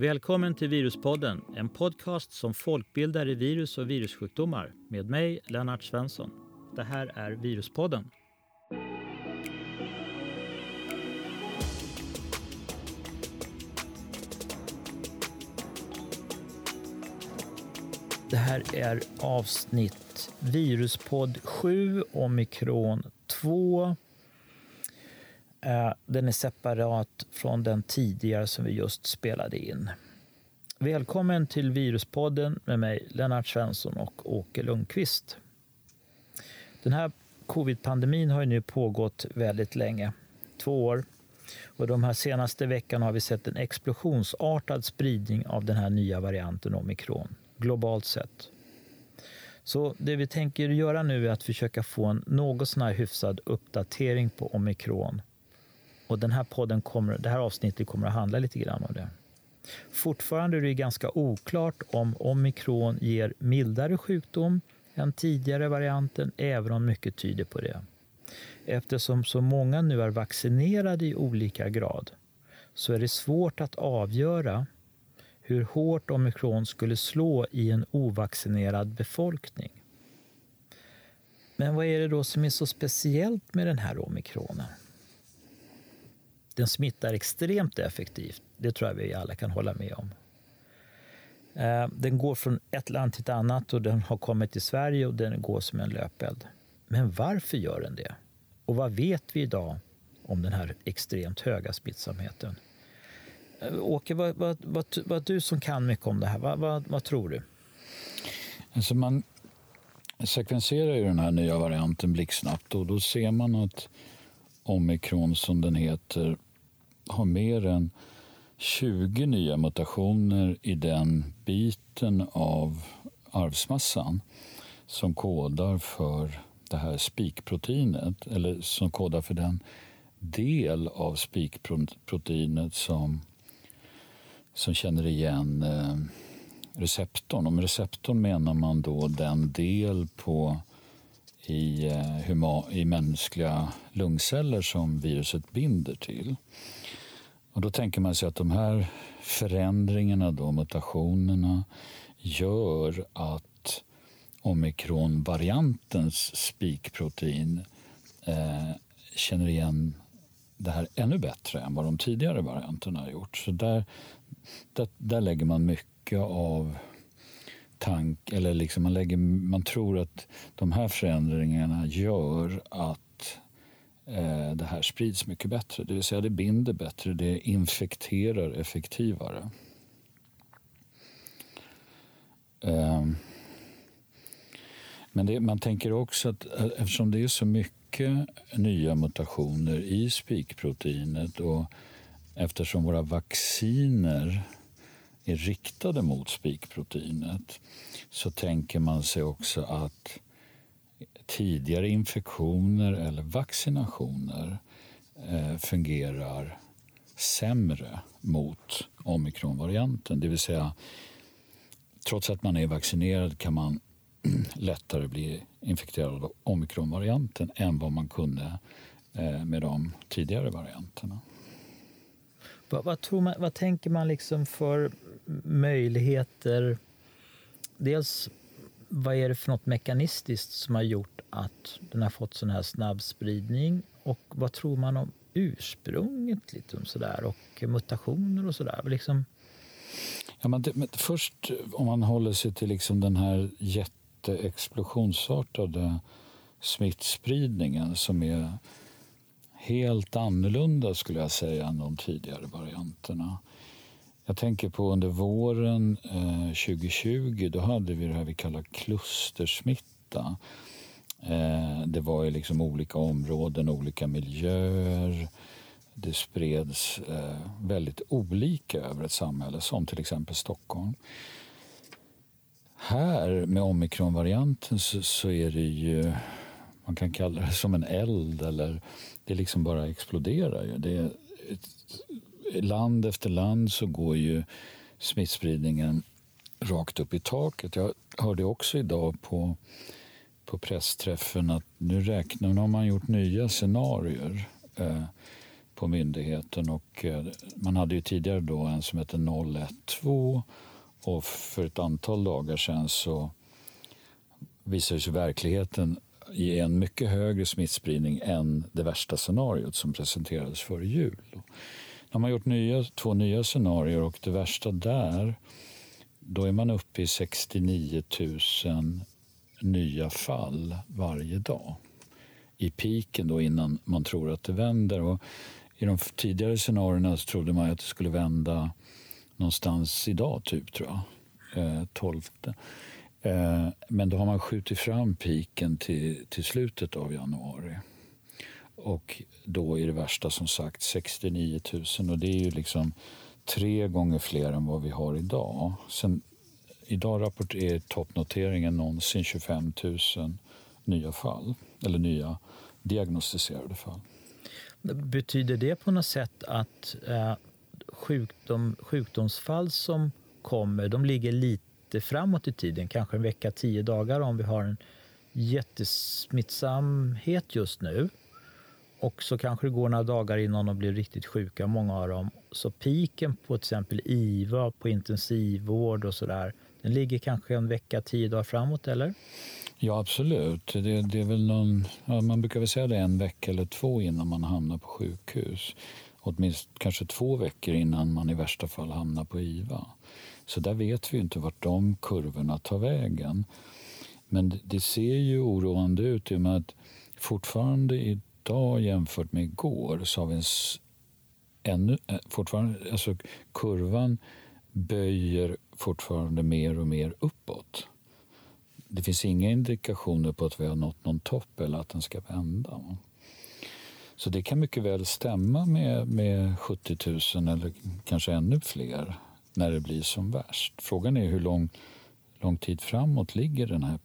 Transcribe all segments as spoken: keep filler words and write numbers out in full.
Välkommen till Viruspodden, en podcast som folkbildar i virus och virussjukdomar med mig, Lennart Svensson. Det här är Viruspodden. Det här är avsnitt Viruspodd sju, Omicron två. Den är separat från den tidigare som vi just spelade in. Välkommen till Viruspodden med mig, Lennart Svensson och Åke Lundqvist. Den här covid-pandemin har ju nu pågått väldigt länge, två år. Och de här senaste veckan har vi sett en explosionsartad spridning av den här nya varianten Omicron, globalt sett. Så det vi tänker göra nu är att försöka få en något sån här hyfsad uppdatering på Omicron. Och den här podden kommer, det här avsnittet kommer att handla lite grann om det. Fortfarande är det ganska oklart om Omicron ger mildare sjukdom än tidigare varianten, även om mycket tyder på det. Eftersom så många nu är vaccinerade i olika grad så är det svårt att avgöra hur hårt Omicron skulle slå i en ovaccinerad befolkning. Men vad är det då som är så speciellt med den här Omikronen? Den smittar extremt effektivt. Det tror jag vi alla kan hålla med om. Den går från ett land till ett annat och den har kommit till Sverige och den går som en löpeld. Men varför gör den det? Och vad vet vi idag om den här extremt höga smittsamheten? Åke, vad, vad, vad, vad du som kan mycket om det här, vad, vad, vad tror du? Alltså man sekvenserar ju den här nya varianten blixtsnabbt och då ser man att Omikron, som den heter, har mer än tjugo nya mutationer i den biten av arvsmassan som kodar för det här spikproteinet, eller som kodar för den del av spikproteinet som, som känner igen receptorn. Om receptorn menar man då den del på I, huma- i mänskliga lungceller som viruset binder till. Och då tänker man sig att de här förändringarna, då, mutationerna, gör att omikronvariantens spikprotein eh, känner igen det här ännu bättre än vad de tidigare varianterna har gjort. Så där, där, där lägger man mycket av tank, eller liksom man, lägger, man tror att de här förändringarna gör att eh, det här sprids mycket bättre. Det vill säga det binder bättre, det infekterar effektivare. Eh, men det, man tänker också att eftersom det är så mycket nya mutationer i spikproteinet och eftersom våra vacciner är riktade mot spikproteinet så tänker man sig också att tidigare infektioner eller vaccinationer eh, fungerar sämre mot omikronvarianten. Det vill säga, trots att man är vaccinerad kan man lättare bli infekterad av omikronvarianten än vad man kunde eh, med de tidigare varianterna. Vad, vad, tror man, vad tänker man liksom för möjligheter? Dels, vad är det för något mekanistiskt som har gjort att den har fått sån här snabb spridning? Och vad tror man om ursprunget liksom sådär, och mutationer och sådär? Liksom. Ja, men det, men först, om man håller sig till liksom den här jätteexplosionsartade smittspridningen som är helt annorlunda, skulle jag säga, än de tidigare varianterna. Jag tänker på under våren eh, tjugo tjugo, då hade vi det här vi kallar klustersmitta. Eh, det var ju liksom olika områden, olika miljöer. Det spreds eh, väldigt olika över ett samhälle, som till exempel Stockholm. Här med omikronvarianten så, så är det ju, man kan kalla det som en eld, eller det liksom bara exploderar ju. Det är ett, land efter land så går ju smittspridningen rakt upp i taket. Jag hörde också idag på, på pressträffen att nu räknar, nu har man gjort nya scenarier eh, på myndigheten, och man hade ju tidigare då en som hette noll ett två, och för ett antal dagar sedan så visade sig verkligheten i en mycket högre smittspridning än det värsta scenariot som presenterades före jul. När man gjort nya, två nya scenarier, och det värsta där, då är man uppe i sextionio tusen nya fall varje dag. I piken då, innan man tror att det vänder. Och i de tidigare scenarierna så trodde man att det skulle vända någonstans idag typ, tror jag. Eh, tolfte. Eh, men då har man skjutit fram piken till, till slutet av januari. Och då är det värsta som sagt sextionio tusen, och det är ju liksom tre gånger fler än vad vi har idag. Sen, idag rapporterar toppnoteringen någonsin tjugofem tusen nya fall, eller nya diagnostiserade fall. Betyder det på något sätt att eh, sjukdom, sjukdomsfall som kommer, de ligger lite framåt i tiden, kanske en vecka, tio dagar om vi har en jättesmittsamhet just nu? Och så kanske det går några dagar innan de blir riktigt sjuka, många av dem. Så piken på till exempel I V A, på intensivvård och sådär, den ligger kanske en vecka, tio dagar framåt, eller? Ja, absolut. Det, det är väl någon, ja, man brukar väl säga det en vecka eller två innan man hamnar på sjukhus. Åtminstone kanske två veckor innan man i värsta fall hamnar på I V A. Så där vet vi ju inte vart de kurvorna tar vägen. Men det ser ju oroande ut i och med att fortfarande i idag jämfört med igår så har vi en ännu, fortfarande, alltså kurvan böjer fortfarande mer och mer uppåt. Det finns inga indikationer på att vi har nått någon topp eller att den ska vända. Så det kan mycket väl stämma med, med sjuttio tusen eller kanske ännu fler när det blir som värst. Frågan är hur lång, lång tid framåt ligger den här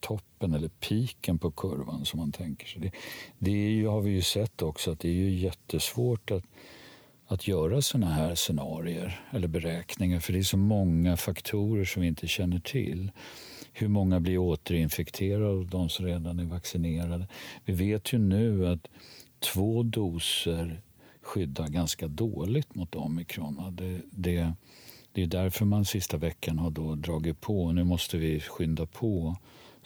toppen eller piken på kurvan som man tänker sig. Det, det är ju, har vi ju sett också, att det är ju jättesvårt att, att göra såna här scenarier eller beräkningar, för det är så många faktorer som vi inte känner till. Hur många blir återinfekterade av de som redan är vaccinerade? Vi vet ju nu att två doser skyddar ganska dåligt mot omikron. Det, det, det är därför man sista veckan har då dragit på. Nu måste vi skynda på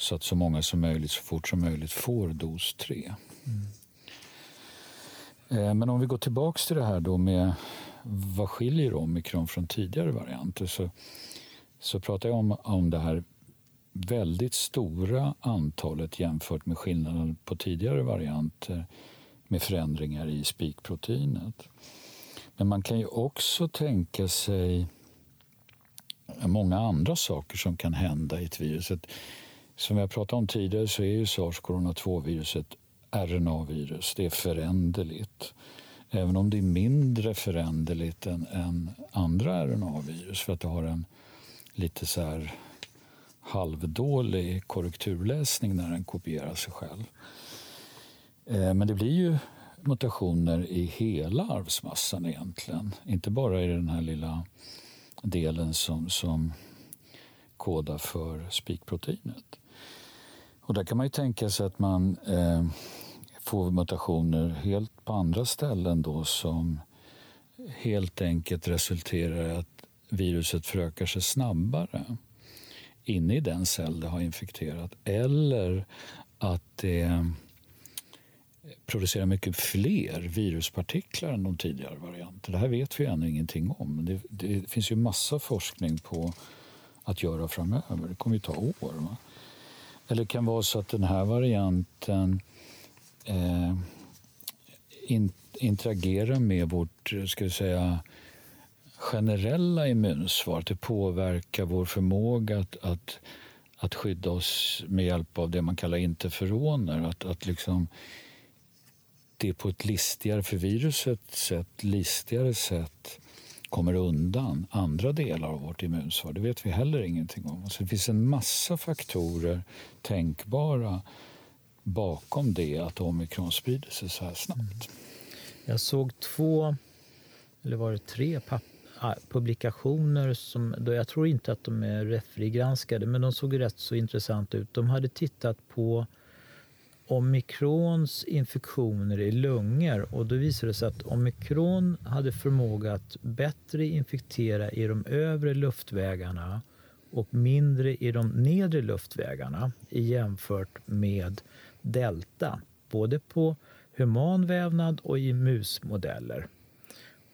så att så många som möjligt, så fort som möjligt, får dos tre. Mm. Men om vi går tillbaka till det här då med vad skiljer omikron från tidigare varianter, så, så pratar jag om, om det här väldigt stora antalet jämfört med skillnaden på tidigare varianter med förändringar i spikproteinet. Men man kan ju också tänka sig många andra saker som kan hända i ett virus. Som jag pratade om tidigare så är ju SARS-CoV två viruset R N A-virus. Det är föränderligt. Även om det är mindre föränderligt än, än andra R N A-virus, för att det har en lite så här halvdålig korrekturläsning när den kopierar sig själv. Men det blir ju mutationer i hela arvsmassan egentligen. Inte bara i den här lilla delen som, som kodar för spikproteinet. Och där kan man ju tänka sig att man eh, får mutationer helt på andra ställen då, som helt enkelt resulterar i att viruset förökar sig snabbare inne i den cell det har infekterat, eller att det producerar mycket fler viruspartiklar än de tidigare varianter. Det här vet vi ännu ingenting om. Det, det finns ju massa forskning på att göra framöver. Det kommer ju ta år, va? Eller det kan vara så att den här varianten eh, in, interagerar med vårt, ska vi säga, generella immunsvar. Det påverkar vår förmåga att, att, att skydda oss med hjälp av det man kallar interferoner. Att, att liksom, det på ett listigare, för viruset sätt, listigare sätt kommer undan andra delar av vårt immunsvar. Det vet vi heller ingenting om. Så det finns en massa faktorer tänkbara bakom det att omikron sprider sig så här snabbt. Mm. Jag såg två, eller var det tre pap- publikationer som, då jag tror inte att de är referigranskade, men de såg rätt så intressant ut. De hade tittat på omikrons infektioner i lungor, och då visade det sig att omikron hade förmåga att bättre infektera i de övre luftvägarna och mindre i de nedre luftvägarna jämfört med delta, både på humanvävnad och i musmodeller.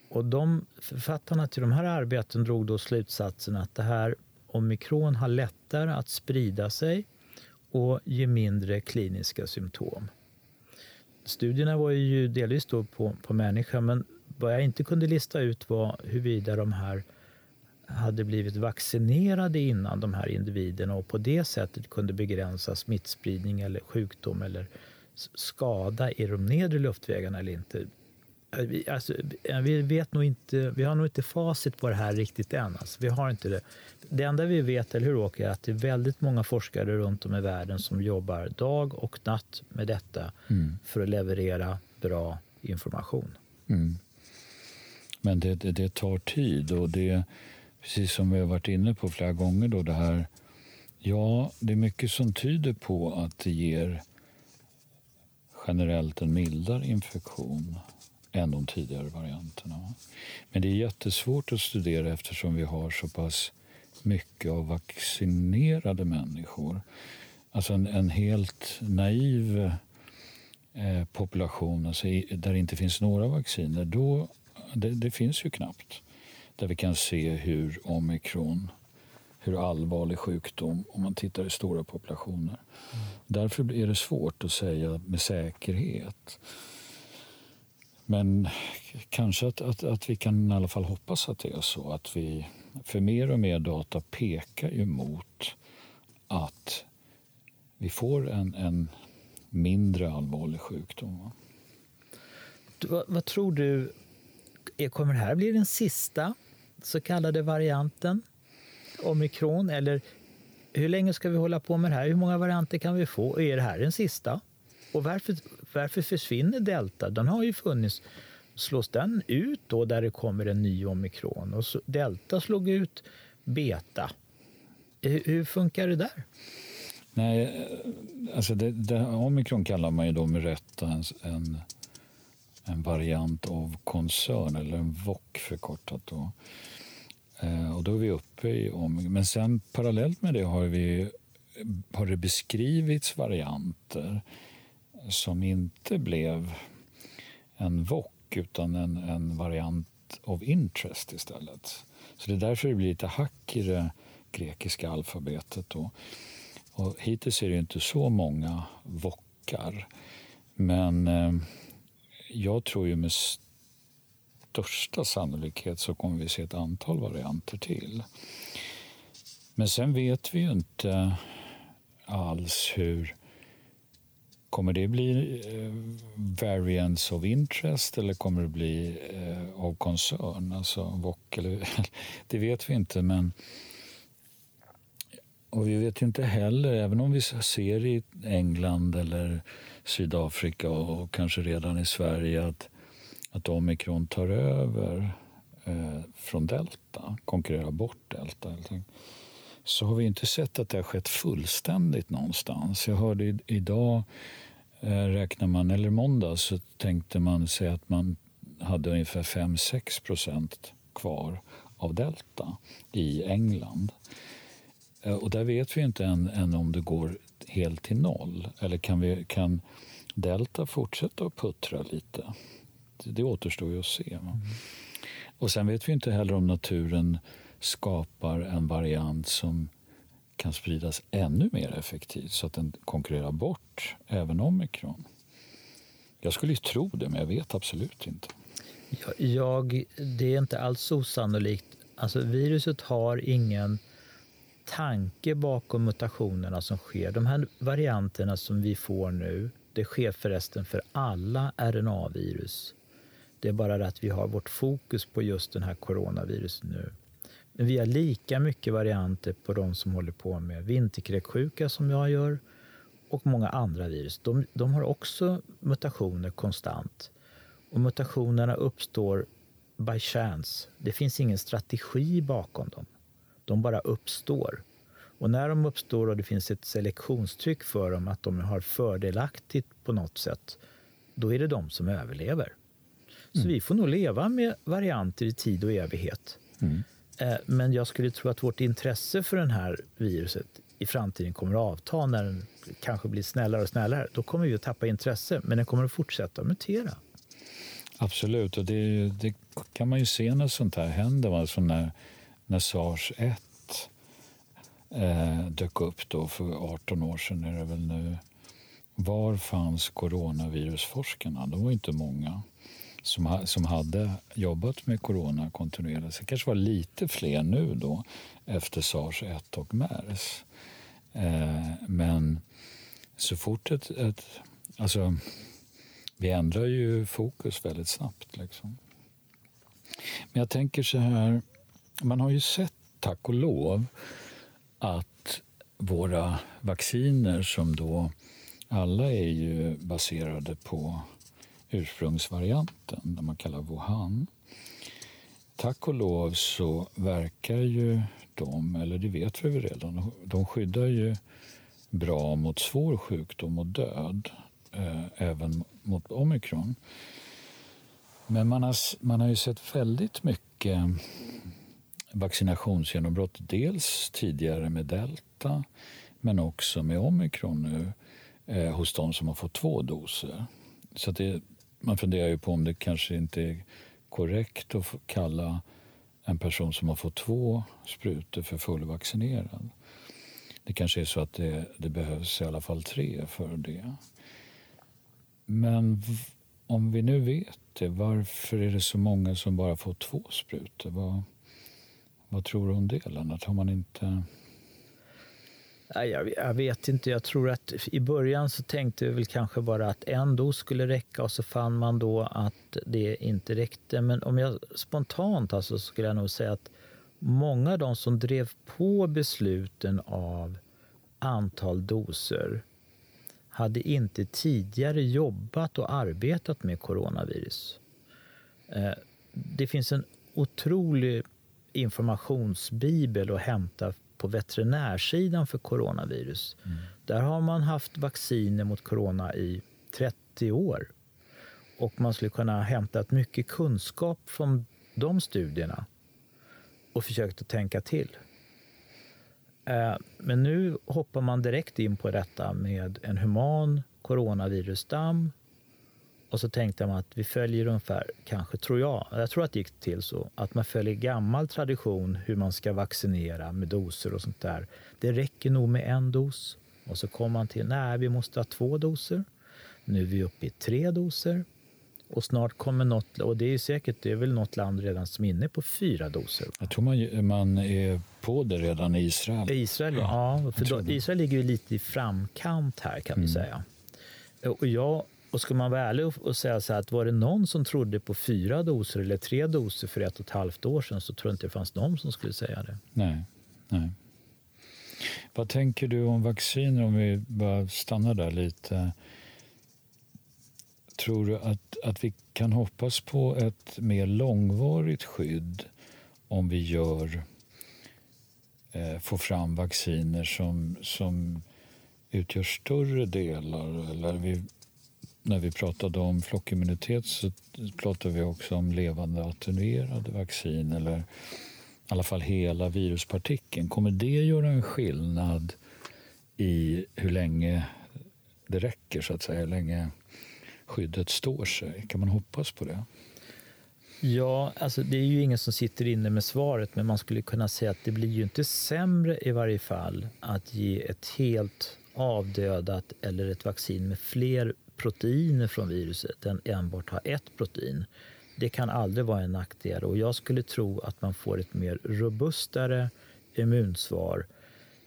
Och de författarna till de här arbeten drog då slutsatsen att det här omikron har lättare att sprida sig och ge mindre kliniska symptom. Studierna var ju delvis då på, på människor, men vad jag inte kunde lista ut var huruvida de här hade blivit vaccinerade innan, de här individerna, och på det sättet kunde begränsa smittspridning eller sjukdom eller skada i de nedre luftvägarna eller inte. Vi, alltså, vi vet nog inte, vi har nog inte facit på det här riktigt än. Alltså, vi har inte det. Det enda vi vet, eller hur Åke, är att det är väldigt många forskare runt om i världen som jobbar dag och natt med detta mm. för att leverera bra information. Mm. Men det, det, det tar tid, och det, precis som vi har varit inne på flera gånger då, det här, ja, det är mycket som tyder på att det ger generellt en mildare infektion än de tidigare varianterna. Men det är jättesvårt att studera eftersom vi har så pass mycket av vaccinerade människor. Alltså en, en helt naiv eh, population, alltså i, där det inte finns några vacciner, då, det, det finns ju knappt. Där vi kan se hur omikron, hur allvarlig sjukdom, om man tittar i stora populationer. Mm. Därför är det svårt att säga med säkerhet. Men kanske att, att, att vi kan i alla fall hoppas att det är så. Att vi, för mer och mer data pekar ju mot att vi får en, en mindre allvarlig sjukdom. Va? Du, vad, vad tror du, kommer det här bli den sista så kallade varianten? Omikron, eller hur länge ska vi hålla på med det här? Hur många varianter kan vi få? Är det här den sista? Och varför, varför försvinner delta? Den har ju funnits. Slås den ut då där det kommer en ny omikron? Och så delta slog ut beta. Hur, hur funkar det där? Nej, alltså det, det, omikron kallar man ju då med rätta en, en variant av koncern, eller en V O C förkortat då. Eh, och då är vi uppe i omikron. Men sen parallellt med det har, vi, har det beskrivits varianter som inte blev en V O C utan en, en variant av interest istället. Så det är därför det blir lite hack i det grekiska alfabetet då. Och hittills är det inte så många vockar. Men eh, jag tror ju med största sannolikhet så kommer vi se ett antal varianter till. Men sen vet vi ju inte alls hur. Kommer det bli eh, variants of interest, eller kommer det bli eh, av koncern, alltså V O C? Eller, det vet vi inte, men och vi vet inte heller, även om vi ser i England eller Sydafrika och kanske redan i Sverige att, att omikron tar över eh, från delta, konkurrerar bort delta helt enkelt. Så har vi inte sett att det har skett fullständigt någonstans. Jag hörde idag, räknar man, eller måndag, så tänkte man sig att man hade ungefär fem till sex procent kvar av delta i England. Och där vet vi inte än, än om det går helt till noll. Eller kan, vi, kan delta fortsätta att puttra lite? Det, det återstår ju att se. Va? Mm. Och sen vet vi inte heller om naturen skapar en variant som kan spridas ännu mer effektivt så att den konkurrerar bort även omikron. Jag skulle ju tro det, men jag vet absolut inte. Jag, jag, det är inte alls osannolikt. Alltså, viruset har ingen tanke bakom mutationerna som sker. De här varianterna som vi får nu, det sker förresten för alla R N A-virus. Det är bara att vi har vårt fokus på just den här coronaviruset nu. Men vi har lika mycket varianter på de som håller på med vinterkräksjuka som jag gör, och många andra virus. De, de har också mutationer konstant. Och mutationerna uppstår by chance. Det finns ingen strategi bakom dem. De bara uppstår. Och när de uppstår och det finns ett selektionstryck för dem att de har fördelaktigt på något sätt, då är det de som överlever. Så mm. vi får nog leva med varianter i tid och evighet. Mm. Men jag skulle tro att vårt intresse för den här viruset i framtiden kommer att avta när den kanske blir snällare och snällare. Då kommer vi att tappa intresse, men den kommer att fortsätta mutera. Absolut, och det, det kan man ju se när sånt här händer. Alltså när, när SARS ett eh, dök upp då för arton år sedan är det väl nu. Var fanns coronavirusforskarna? De var inte många som, som hade jobbat med corona kontinuerligt. Det kanske var lite fler nu då efter SARS ett och MERS. Eh, men så fort ett... ett alltså, vi ändrar ju fokus väldigt snabbt. Liksom. Men jag tänker så här, man har ju sett, tack och lov, att våra vacciner som då, alla är ju baserade på ursprungsvarianten, den man kallar Wuhan. Tack och lov så verkar ju de, eller det vet vi redan, de skyddar ju bra mot svår sjukdom och död. Även mot Omicron. Men man har, man har ju sett väldigt mycket vaccinationsgenombrott. Dels tidigare med Delta, men också med Omicron nu. Eh, hos de som har fått två doser. Så att det, man funderar ju på om det kanske inte är korrekt att kalla en person som har fått två sprutor för fullvaccinerad. Det kanske är så att det, det behövs i alla fall tre för det. Men om vi nu vet det, varför är det så många som bara får två sprutor? Vad, vad tror du om det, Lennart? Har man inte... Nej, jag, jag vet inte. Jag tror att i början så tänkte vi väl kanske bara att en dos skulle räcka och så fann man då att det inte räckte. Men om jag spontant alltså skulle jag nog säga att många av de som drev på besluten av antal doser hade inte tidigare jobbat och arbetat med coronavirus. Det finns en otrolig informationsbibel att hämta på veterinärsidan för coronavirus. Mm. Där har man haft vacciner mot corona i trettio år. Och man skulle kunna hämta mycket kunskap från de studierna och försökt att tänka till. Men nu hoppar man direkt in på detta med en human coronavirusstam. Och så tänkte man att vi följer ungefär, kanske tror jag, jag tror att det gick till så, att man följer gammal tradition hur man ska vaccinera med doser och sånt där. Det räcker nog med en dos. Och så kom man till, nej vi måste ha två doser. Nu är vi uppe i tre doser. Och snart kommer något, och det är ju säkert, det är väl något land redan som är inne på fyra doser. Jag tror man, man är på det redan i Israel. Israel, ja. ja för då, Israel ligger ju lite i framkant här kan mm. vi säga. Och jag, och ska man vara ärlig och, och säga så här, att var det någon som trodde på fyra doser eller tre doser för ett och ett halvt år sedan, så tror jag inte det fanns någon som skulle säga det. Nej, nej. Vad tänker du om vacciner, om vi bara stannar där lite? Tror du att, att vi kan hoppas på ett mer långvarigt skydd om vi gör, eh, får fram vacciner som, som utgör större delar? Eller vi, när vi pratade om flockimmunitet så pratade vi också om levande attenuerade vaccin eller i alla fall hela viruspartikeln. Kommer det göra en skillnad i hur länge det räcker, så att säga, hur länge skyddet står sig? Kan man hoppas på det? Ja, alltså det är ju ingen som sitter inne med svaret, men man skulle kunna säga att det blir ju inte sämre i varje fall att ge ett helt avdödat eller ett vaccin med fler proteiner från viruset än enbart ha ett protein. Det kan aldrig vara en nackdel, och jag skulle tro att man får ett mer robustare immunsvar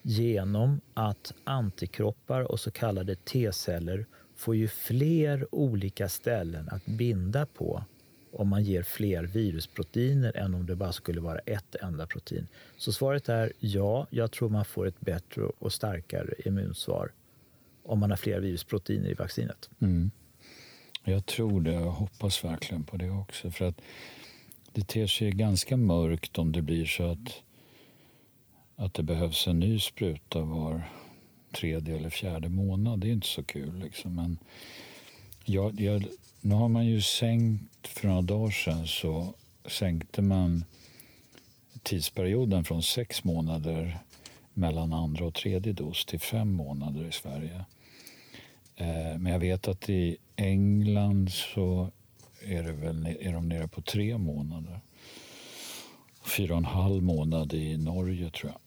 genom att antikroppar och så kallade T-celler får ju fler olika ställen att binda på om man ger fler virusproteiner än om det bara skulle vara ett enda protein. Så svaret är ja, jag tror man får ett bättre och starkare immunsvar om man har fler virusproteiner i vaccinet. Mm. Jag tror det, jag hoppas verkligen på det också, för att det ter sig ganska mörkt om det blir så att att det behövs en ny spruta var tredje eller fjärde månad. Det är inte så kul liksom. Men jag, jag, nu har man ju sänkt, för några dagar sedan så sänkte man tidsperioden från sex månader mellan andra och tredje dos till fem månader i Sverige. Men jag vet att i England så är, det väl, är de nere på tre månader. Fyra och en halv månad i Norge tror jag.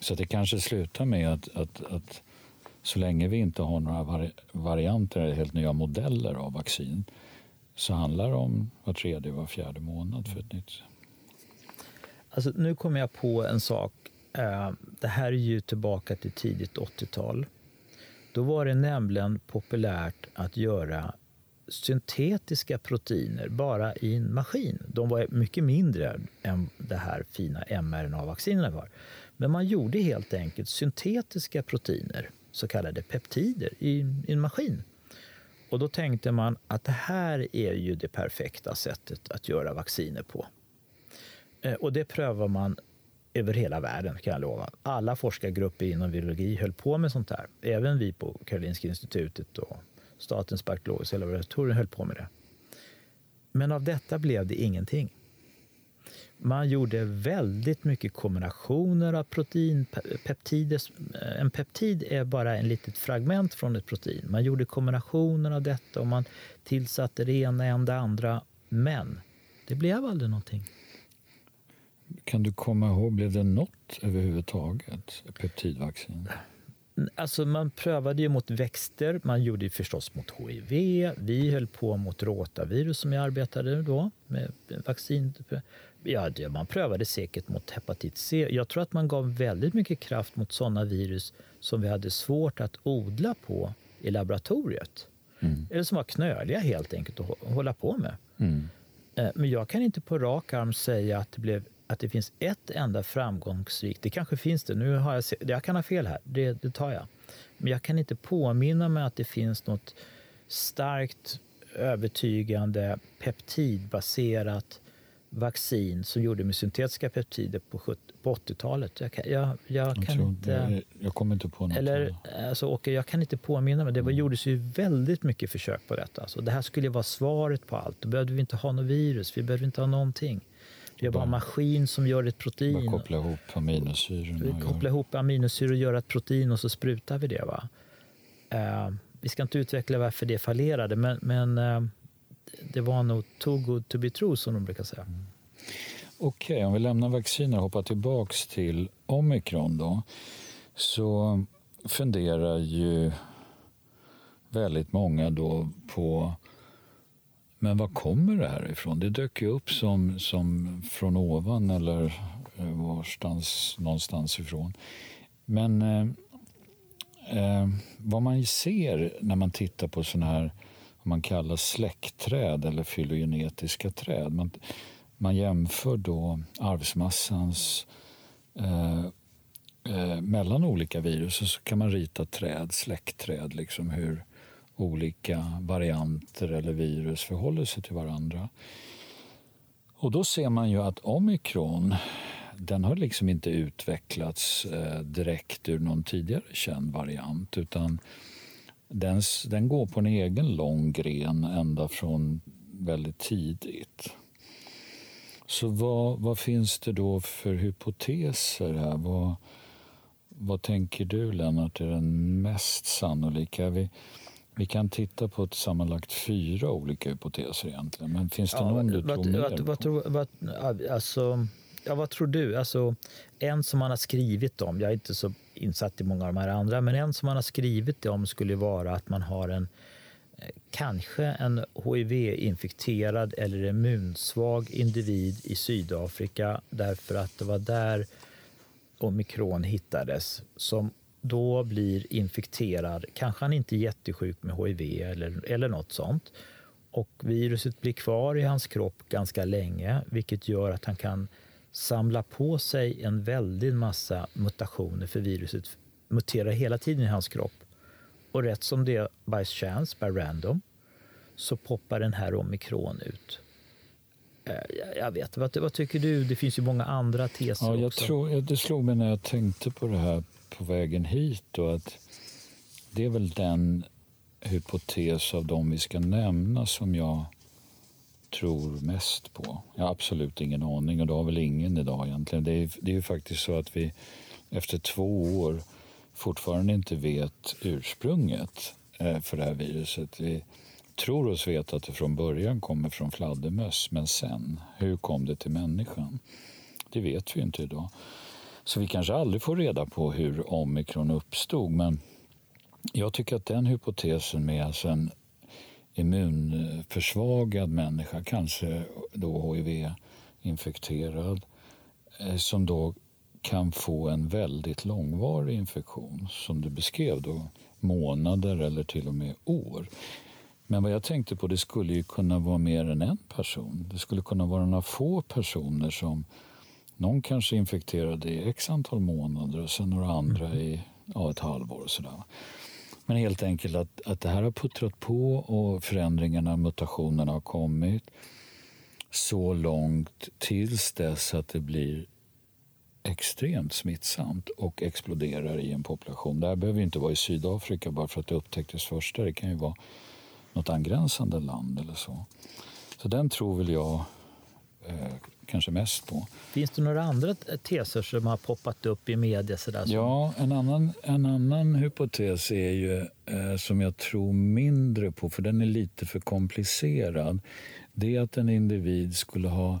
Så det kanske slutar med att, att, att så länge vi inte har några varianter eller helt nya modeller av vaccin så handlar det om var tredje och var fjärde månad för ett nytt. Alltså nu kommer jag på en sak. Det här är ju tillbaka till tidigt åttiotal. Då var det nämligen populärt att göra syntetiska proteiner bara i en maskin. De var mycket mindre än det här fina mRNA-vaccinerna var. Men man gjorde helt enkelt syntetiska proteiner, så kallade peptider, i, i en maskin. Och då tänkte man att det här är ju det perfekta sättet att göra vacciner på. Och det prövar man över hela världen, kan jag lova. Alla forskargrupper inom virologi höll på med sånt här. Även vi på Karolinska institutet och Statens bakteriologiska laboratorium höll på med det. Men av detta blev det ingenting. Man gjorde väldigt mycket kombinationer av protein, peptider. En peptid är bara en litet fragment från ett protein. Man gjorde kombinationer av detta och man tillsatte det ena än det andra. Men det blev aldrig någonting. Kan du komma ihåg, blev det något överhuvudtaget peptidvaccin? Alltså man prövade ju mot växter, man gjorde ju förstås mot H I V, vi höll på mot rotavirus som jag arbetade då med vaccin. Ja, det, man prövade säkert mot hepatit C. Jag tror att man gav väldigt mycket kraft mot sådana virus som vi hade svårt att odla på i laboratoriet. Mm. Eller som var knöliga helt enkelt att hålla på med. Mm. Men jag kan inte på rak arm säga att det blev att det finns ett enda framgångsrikt, det kanske finns det, nu har jag, jag kan ha fel här, det, det tar jag. Men jag kan inte påminna mig att det finns något starkt övertygande peptidbaserat vaccin som gjorde med syntetiska peptider på, på åttiotalet. Jag kan, jag, jag kan jag inte... Jag, jag kommer inte på något. Eller, alltså, Åke, jag kan inte påminna mig, det var, mm. gjordes ju väldigt mycket försök på detta. Alltså, det här skulle vara svaret på allt. Då behövde vi inte ha något virus, vi behövde inte ha någonting. Det är bara en maskin som gör ett protein. Bara koppla ihop aminosyror. Vi kopplar ihop aminosyror och gör ett protein och så sprutar vi det. Va? Eh, vi ska inte utveckla varför det fallerade, men, men eh, det var nog too good to be true som de brukar säga. Mm. Okej, okay, om vi lämnar vacciner och hoppar tillbaks till Omicron då, så funderar ju väldigt många då på men vad kommer det här ifrån? Det dök ju upp som, som från ovan eller varstans, någonstans ifrån. Men eh, vad man ser när man tittar på sådana här, vad man kallar släktträd eller fylogenetiska träd. Man, man jämför då arvsmassans eh, eh, mellan olika virus och så kan man rita träd, släktträd liksom hur olika varianter eller virus förhåller sig till varandra. Och då ser man ju att Omicron, den har liksom inte utvecklats direkt ur någon tidigare känd variant, utan den, den går på en egen lång gren ända från väldigt tidigt. Så vad, vad finns det då för hypoteser här? Vad, vad tänker du, Lennart, är den mest sannolika? Vi Vi kan titta på ett sammanlagt fyra olika hypoteser egentligen. Men finns det ja, någon du vad, tror mer vad, vad, på? Vad, vad, alltså, ja, vad tror du? Alltså, en som man har skrivit om, jag är inte så insatt i många av de här andra, men en som man har skrivit om skulle vara att man har en kanske en H I V-infekterad eller immunsvag individ i Sydafrika därför att det var där omikron hittades som då blir infekterad, kanske han inte är jättesjuk med H I V eller, eller något sånt. Och viruset blir kvar i hans kropp ganska länge, vilket gör att han kan samla på sig en väldig massa mutationer för viruset muterar hela tiden i hans kropp. Och rätt som det är by chance, by random, så poppar den här omikron ut. Jag vet, vad, vad tycker du? Det finns ju många andra teser ja, jag också. Tror, det slog mig när jag tänkte på det här på vägen hit då, att det är väl den hypotes av dem vi ska nämna som jag tror mest på. Jag har absolut ingen aning och det har väl ingen idag egentligen. Det är, det är ju faktiskt så att vi efter två år fortfarande inte vet ursprunget för det här viruset. Vi tror oss veta att det från början kommer från fladdermöss, men sen, hur kom det till människan? Det vet vi inte idag. Så vi kanske aldrig får reda på hur omikron uppstod, men jag tycker att den hypotesen med alltså en immunförsvagad människa, kanske då H I V-infekterad, som då kan få en väldigt långvarig infektion, som du beskrev då, månader eller till och med år. Men vad jag tänkte på, det skulle ju kunna vara mer än en person. Det skulle kunna vara några få personer som någon kanske infekterade i x antal månader och sen några andra i ja, ett halvår och sådär. Men helt enkelt att, att det här har puttrat på och förändringarna, mutationerna har kommit så långt tills dess att det blir extremt smittsamt och exploderar i en population. Det här behöver ju inte vara i Sydafrika bara för att det upptäcktes först där. Det kan ju vara något angränsande land eller så. Så den tror väl jag eh, kanske mest på. Finns det några andra teser som har poppat upp i media? Sådär, som... Ja, en annan, en annan hypotes är ju eh, som jag tror mindre på, för den är lite för komplicerad. Det är att en individ skulle ha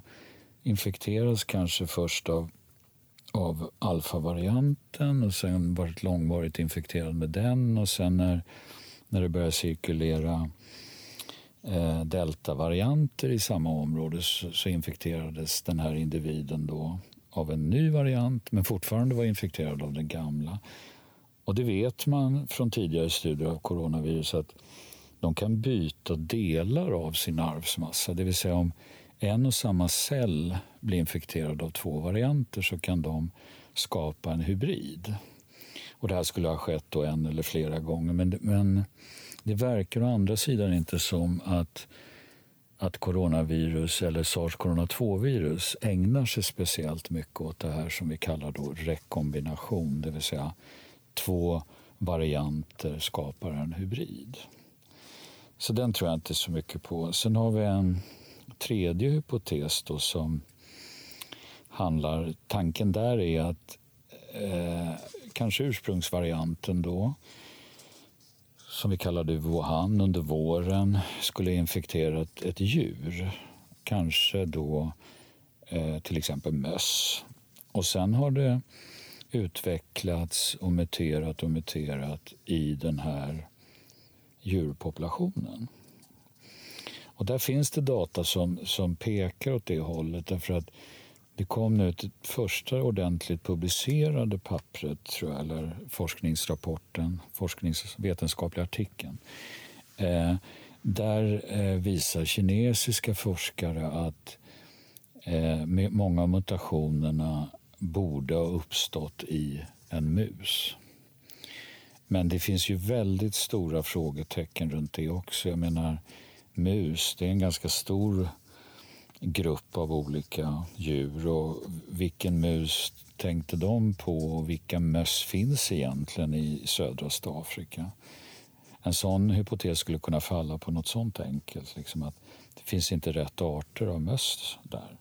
infekterats kanske först av av alfavarianten och sen varit långvarigt infekterad med den, och sen när, när det börjar cirkulera eh, deltavarianter i samma område så, så infekterades den här individen då av en ny variant, men fortfarande var infekterad av den gamla. Och det vet man från tidigare studier av coronavirus att de kan byta delar av sin arvsmassa, det vill säga om en och samma cell blir infekterad av två varianter så kan de skapa en hybrid. Och det här skulle ha skett då en eller flera gånger. Men det, men det verkar å andra sidan inte som att, att coronavirus eller SARS-CoV två virus ägnar sig speciellt mycket åt det här som vi kallar då rekombination. Det vill säga två varianter skapar en hybrid. Så den tror jag inte så mycket på. Sen har vi en... tredje hypotes då som handlar, tanken där är att eh, kanske ursprungsvarianten då som vi kallade Wuhan under våren skulle infektera ett, ett djur, kanske då eh, till exempel möss, och sen har det utvecklats och muterat och muterat i den här djurpopulationen. Och där finns det data som, som pekar åt det hållet, därför att det kom nu till första ordentligt publicerade pappret, tror jag, eller forskningsrapporten, forskningsvetenskapliga artikeln. Eh, där eh, visar kinesiska forskare att eh, många av mutationerna borde ha uppstått i en mus. Men det finns ju väldigt stora frågetecken runt det också. Jag menar... mus, det är en ganska stor grupp av olika djur, och vilken mus tänkte de på och vilka möss finns egentligen i södra Afrika? En sån hypotes skulle kunna falla på något sånt enkelt, liksom att det finns inte rätt arter av möss där.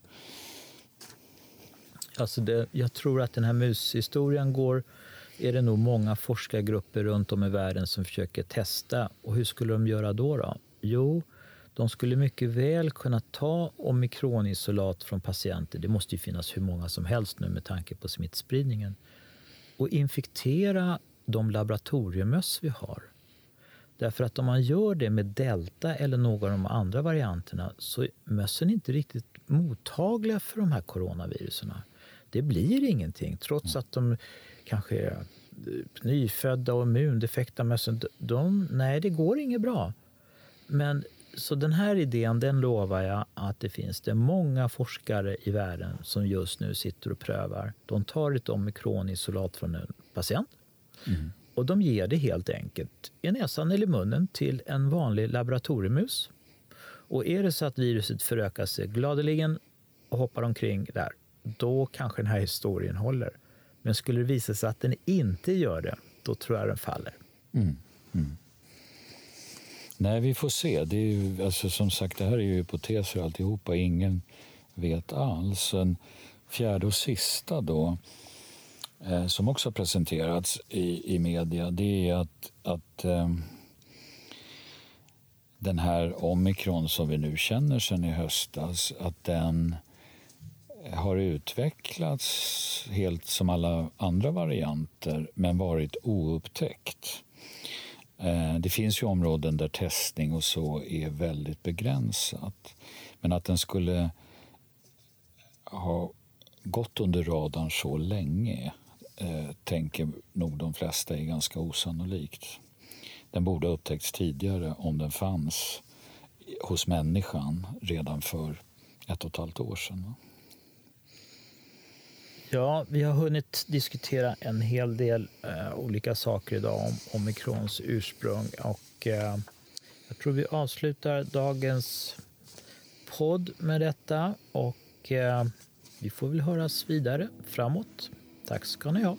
Alltså det, jag tror att den här mushistorien går... är det nog många forskargrupper runt om i världen som försöker testa, och hur skulle de göra då då? Jo, de skulle mycket väl kunna ta omikronisolat från patienter, det måste ju finnas hur många som helst nu med tanke på smittspridningen, och infektera de laboratoriemöss vi har. Därför att om man gör det med delta eller några av de andra varianterna så är mössen inte riktigt mottagliga för de här coronaviruserna. Det blir ingenting, trots att de kanske är nyfödda och immundefekta mössen. De, nej, det går inget bra. Men så den här idén, den lovar jag att det finns det många forskare i världen som just nu sitter och prövar. De tar ett omikronisolat från en patient mm. och de ger det helt enkelt i näsan eller munnen till en vanlig laboratoriemus. Och är det så att viruset förökar sig gladeligen och hoppar omkring där, då kanske den här historien håller. Men skulle det visa sig att den inte gör det, då tror jag den faller. Mm. Mm. Nej, vi får se. Det är ju, alltså, som sagt, det här är ju hypoteser alltihopa. Ingen vet alls. En fjärde och sista då, eh, som också presenterats i, i media, det är att, att eh, den här Omicron som vi nu känner sedan i höstas, att den har utvecklats helt som alla andra varianter men varit oupptäckt. Det finns ju områden där testning och så är väldigt begränsat. Men att den skulle ha gått under radarn så länge tänker nog de flesta är ganska osannolikt. Den borde ha upptäckts tidigare om den fanns hos människan redan för ett och ett halvt år sedan. Va? Ja, vi har hunnit diskutera en hel del eh, olika saker idag om Omikrons ursprung, och eh, jag tror vi avslutar dagens podd med detta, och eh, vi får väl höras vidare framåt. Tack ska ni ha.